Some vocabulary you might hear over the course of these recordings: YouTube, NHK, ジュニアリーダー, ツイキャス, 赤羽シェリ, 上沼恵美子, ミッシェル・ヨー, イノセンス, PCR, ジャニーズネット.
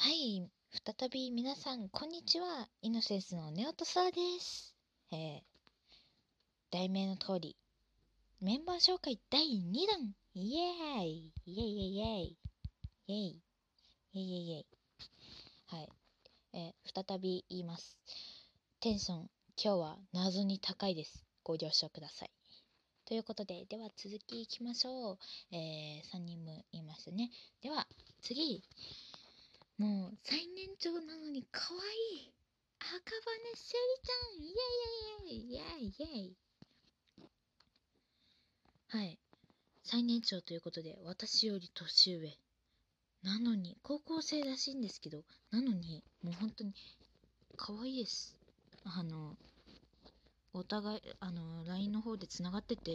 はい、再び皆さん、こんにちは。イノセンスのネオトサーです。題名の通り、メンバー紹介第2弾イエーイイエイイエイイエイイエイイエイイエイ。はい、再び言います。テンション、今日は謎に高いです。ご了承ください。ということで、では続きいきましょう。3人も言いましたね。では、次。もう最年長なのに可愛い赤羽シェリちゃん、イエイイエイイエイイエイ。はい、最年長ということで、私より年上なのに、高校生らしいんですけど、なのにもう本当に可愛いです。お互いLINE の方でつながってて、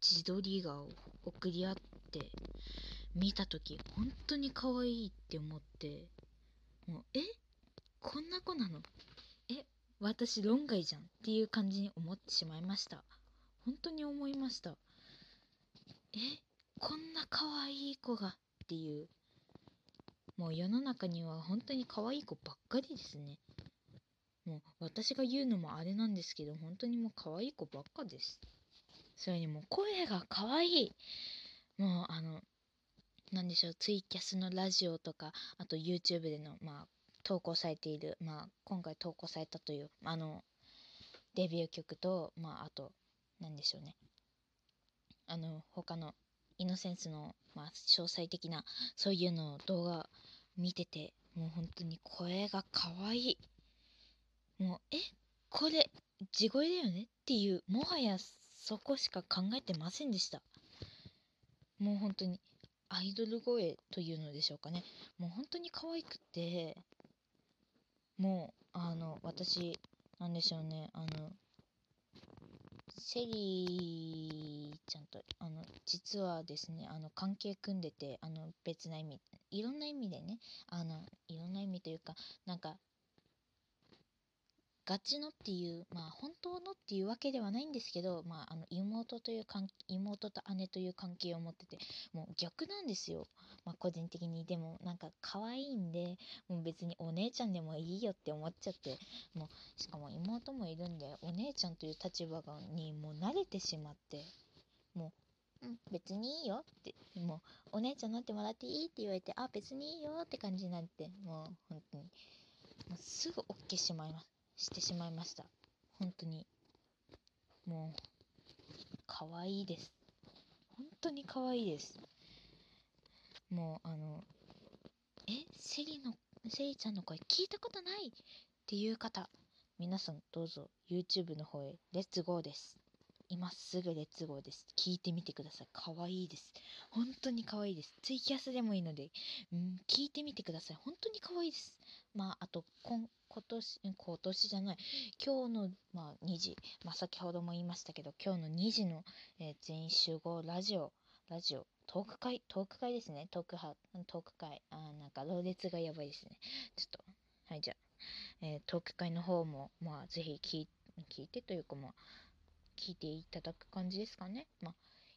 自撮りが送り合って見たとき、本当に可愛いって思って、もう、こんな子なの？私論外じゃんっていう感じに思ってしまいました。本当に思いました。こんな可愛い子がっていう。もう世の中には本当に可愛い子ばっかりですね。もう私が言うのもあれなんですけど、本当にもう可愛い子ばっかです。それにもう声が可愛い。もうなんでしょう、ツイキャスのラジオとか、あと YouTube での、投稿されている、今回投稿されたという、デビュー曲と、あと、なんでしょうね、他の、イノセンスの、詳細的な、そういうのを動画見てて、もう本当に声が可愛い。もう、これ、地声だよねっていう、もはやそこしか考えてませんでした。もう本当に、アイドル声というのでしょうかね。もう本当に可愛くて、もう私、なんでしょうね、シェリーちゃんと実はですね、関係組んでて、別な意味、いろんな意味でね、いろんな意味というか、なんかガチのっていう、本当のっていうわけではないんですけど、妹と姉という関係を持ってて、もう逆なんですよ。個人的に、でもなんか可愛いんで、もう別にお姉ちゃんでもいいよって思っちゃって、もう、しかも妹もいるんで、お姉ちゃんという立場にもう慣れてしまって、もう、別にいいよって、もう、お姉ちゃんになってもらっていいって言われて、別にいいよって感じになって、もう、本当に、もうすぐ OK してしまいました。本当にもう可愛いです。本当に可愛いです。もうシェリちゃんの声聞いたことないっていう方、皆さんどうぞ YouTube の方へレッツゴーです。今すぐレッツゴーです。聞いてみてください。可愛いです。本当に可愛いです。ツイキャスでもいいので、聞いてみてください。本当に可愛いです。あと今年じゃない、今日の、2時、先ほども言いましたけど、今日の2時の、全員集合ラジオ、トーク会ですね、トーク会、なんか、ローレツがやばいですね。ちょっと、はい、じゃあ、トーク会の方も、ぜひ聞いてというか、聞いていただく感じですかね。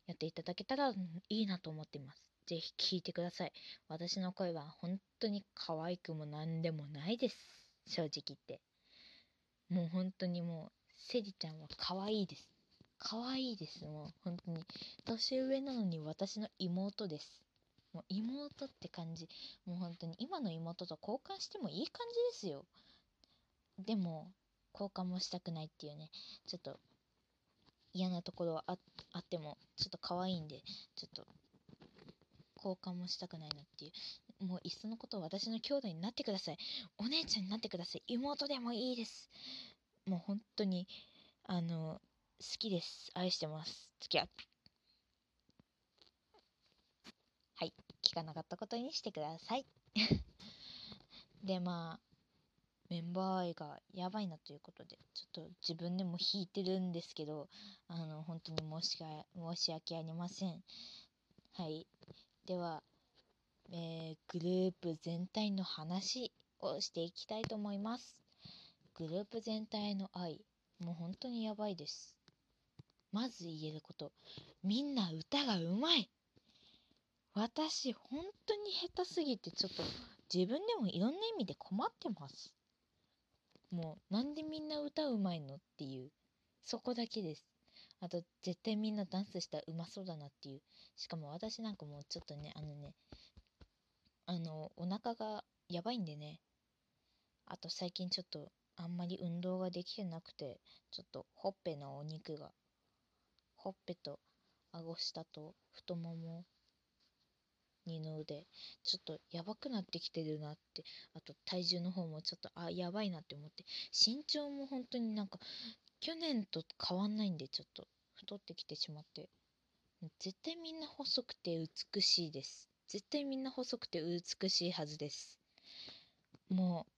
やっていただけたらいいなと思っています。ぜひ聞いてください。私の声は本当に可愛くもなんでもないです。正直言って。もう本当にもう、セリちゃんは可愛いです。可愛いです。もう本当に。年上なのに私の妹です。もう妹って感じ。もう本当に今の妹と交換してもいい感じですよ。でも、交換もしたくないっていうね。ちょっと、嫌なところはあっても、ちょっと可愛いんで、ちょっと、交換もしたくないなっていう、もういっそのことを私の兄弟になってください。お姉ちゃんになってください。妹でもいいです。もう本当に好きです。愛してます。付き合って。はい、聞かなかったことにしてくださいで、メンバー愛がやばいなということで、ちょっと自分でも引いてるんですけど、本当に申し訳ありません。はい、では、グループ全体の話をしていきたいと思います。グループ全体の愛、もう本当にやばいです。まず言えること、みんな歌がうまい。私本当に下手すぎて、ちょっと自分でもいろんな意味で困ってます。もうなんでみんな歌うまいのっていう、そこだけです。あと絶対みんなダンスしたらうまそうだなっていう。しかも私なんかもうちょっとね、お腹がやばいんでね。あと最近ちょっとあんまり運動ができてなくて、ちょっとほっぺのお肉が、ほっぺと顎下と太もも、二の腕、ちょっとやばくなってきてるなって。あと体重の方もちょっとやばいなって思って、身長も本当になんか去年と変わんないんで、ちょっと太ってきてしまって。絶対みんな細くて美しいです。絶対みんな細くて美しいはずです。もう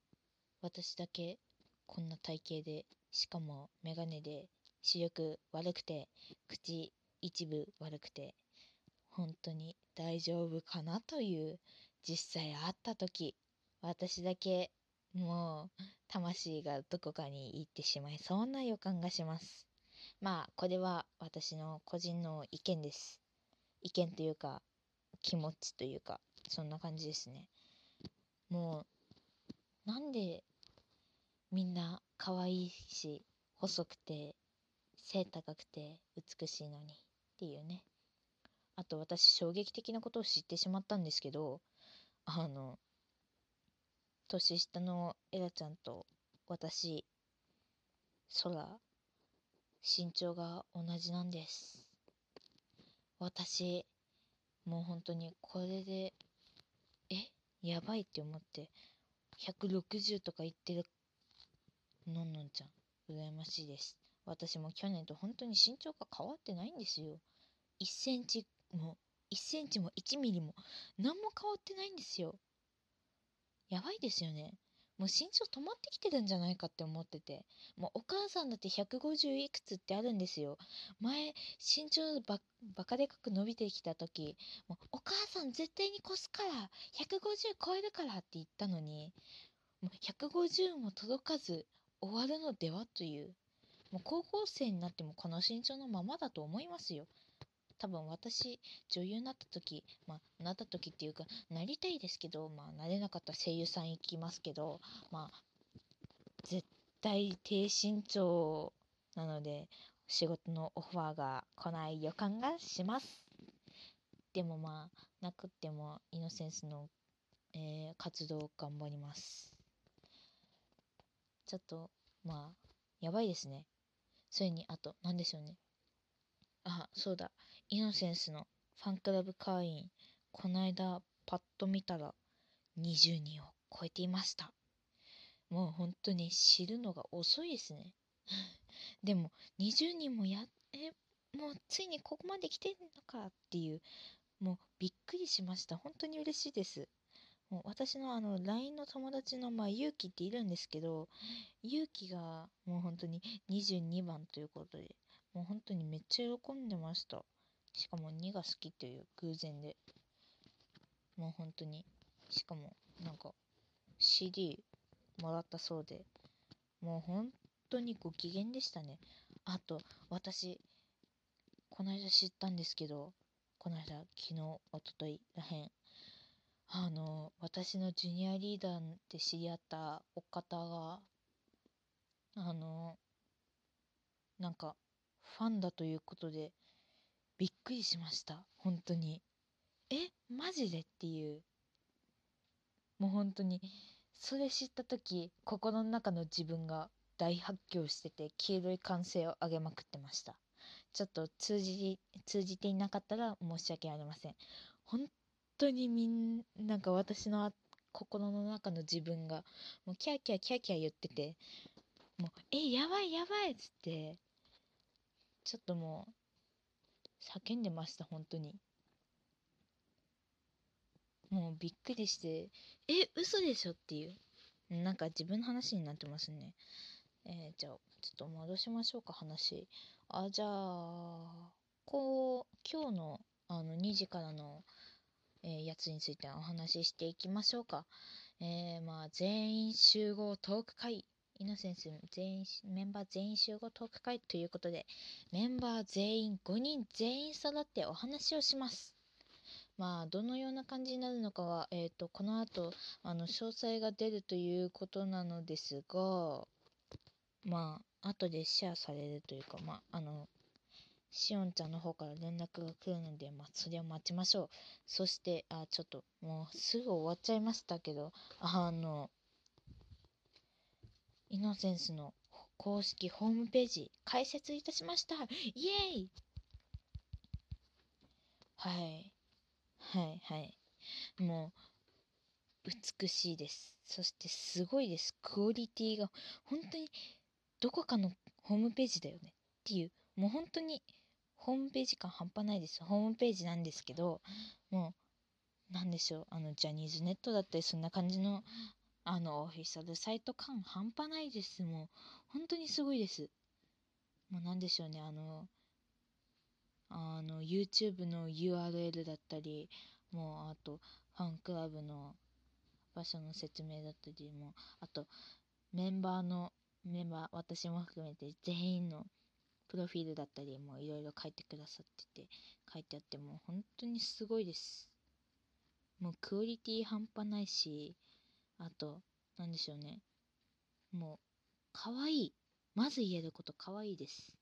私だけこんな体型で、しかもメガネで、視力悪くて、口一部悪くて、本当に大丈夫かなという。実際会った時、私だけもう魂がどこかに行ってしまいそうな予感がします。まあこれは私の個人の意見です。意見というか気持ちというか、そんな感じですね。もうなんでみんな可愛いし細くて背高くて美しいのにっていうね。あと私衝撃的なことを知ってしまったんですけど、年下のエラちゃんと私、空、身長が同じなんです。私もう本当にこれでやばいって思って、160とか言ってるのんのんちゃん羨ましいです。私も去年と本当に身長が変わってないんですよ。1センチも1ミリも何も変わってないんですよ。やばいですよね。もう身長止まってきてるんじゃないかって思ってて、もうお母さんだって150いくつってあるんですよ。前身長バカでかく伸びてきた時、もうお母さん絶対に越すから150超えるからって言ったのに、もう150も届かず終わるのではという。もう高校生になってもこの身長のままだと思いますよ。多分私女優になった時、なった時っていうかなりたいですけど、なれなかった声優さん行きますけど、絶対低身長なので仕事のオファーが来ない予感がします。でもなくってもイノセンスの、活動を頑張ります。ちょっとやばいですね。それにあと何でしょうね。あ、そうだ。イノセンスのファンクラブ会員、こないだパッと見たら20人を超えていました。もう本当に知るのが遅いですね。でも20人ももうついにここまで来てんのかっていう、もうびっくりしました。本当に嬉しいです。もう私のLINE の友達のゆうきっているんですけど、ゆうきがもう本当に22番ということで、もう本当にめっちゃ喜んでました。しかも2が好きという偶然で、もう本当に、しかもなんか CD もらったそうで、もう本当にご機嫌でしたね。あと私この間知ったんですけど、この間昨日一昨日らへん、私のジュニアリーダーで知り合ったお方がなんかファンだということでびっくりしました。本当にマジでっていう、もう本当にそれ知った時、心の中の自分が大発狂してて、黄色い歓声を上げまくってました。ちょっと通じていなかったら申し訳ありません。本当になんか私の心の中の自分がもうキャーキャーキャーキャー言ってて、もうやばいやばいっつってちょっともう叫んでました。本当にもうびっくりして、嘘でしょっていう。なんか自分の話になってますね。じゃあちょっと戻しましょうか、話。じゃあ今日の2時からの、やつについてお話ししていきましょうか。全員集合トーク会、イノセンスメンバー全員集合トーク会ということで、メンバー全員5人全員揃ってお話をします。どのような感じになるのかは、この後、詳細が出るということなのですが、後でシェアされるというか、しおんちゃんの方から連絡が来るので、それを待ちましょう。そして、ちょっと、もうすぐ終わっちゃいましたけど、イノセンスの公式ホームページ、開設いたしました。イエーイ！はい。はい、はい。もう、美しいです。そして、すごいです。クオリティが、本当に、どこかのホームページだよね。っていう、もう本当に、ホームページ感半端ないです。ホームページなんですけど、もう、なんでしょう、ジャニーズネットだったり、そんな感じの、オフィシャルサイト感半端ないです。もう、本当にすごいです。もうなんでしょうね、YouTube の URL だったり、もう、あと、ファンクラブの場所の説明だったり、もう、あと、メンバー、私も含めて全員のプロフィールだったり、もういろいろ書いてくださってて、書いてあって、もう本当にすごいです。もうクオリティ半端ないし、あと、なんでしょうね。もう、かわいい。まず言えることかわいいです。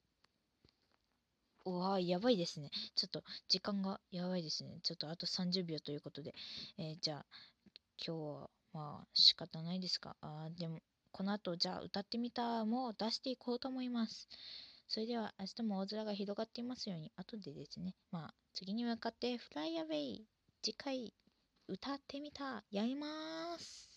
うわぁ、やばいですね。ちょっと、時間がやばいですね。ちょっとあと30秒ということで。じゃあ、今日は、仕方ないですか。でも、この後、じゃあ、歌ってみたも出していこうと思います。それでは、明日も大空が広がっていますように、後でですね、次に向かって、フライアウェイ。次回、歌ってみた、やりまーす。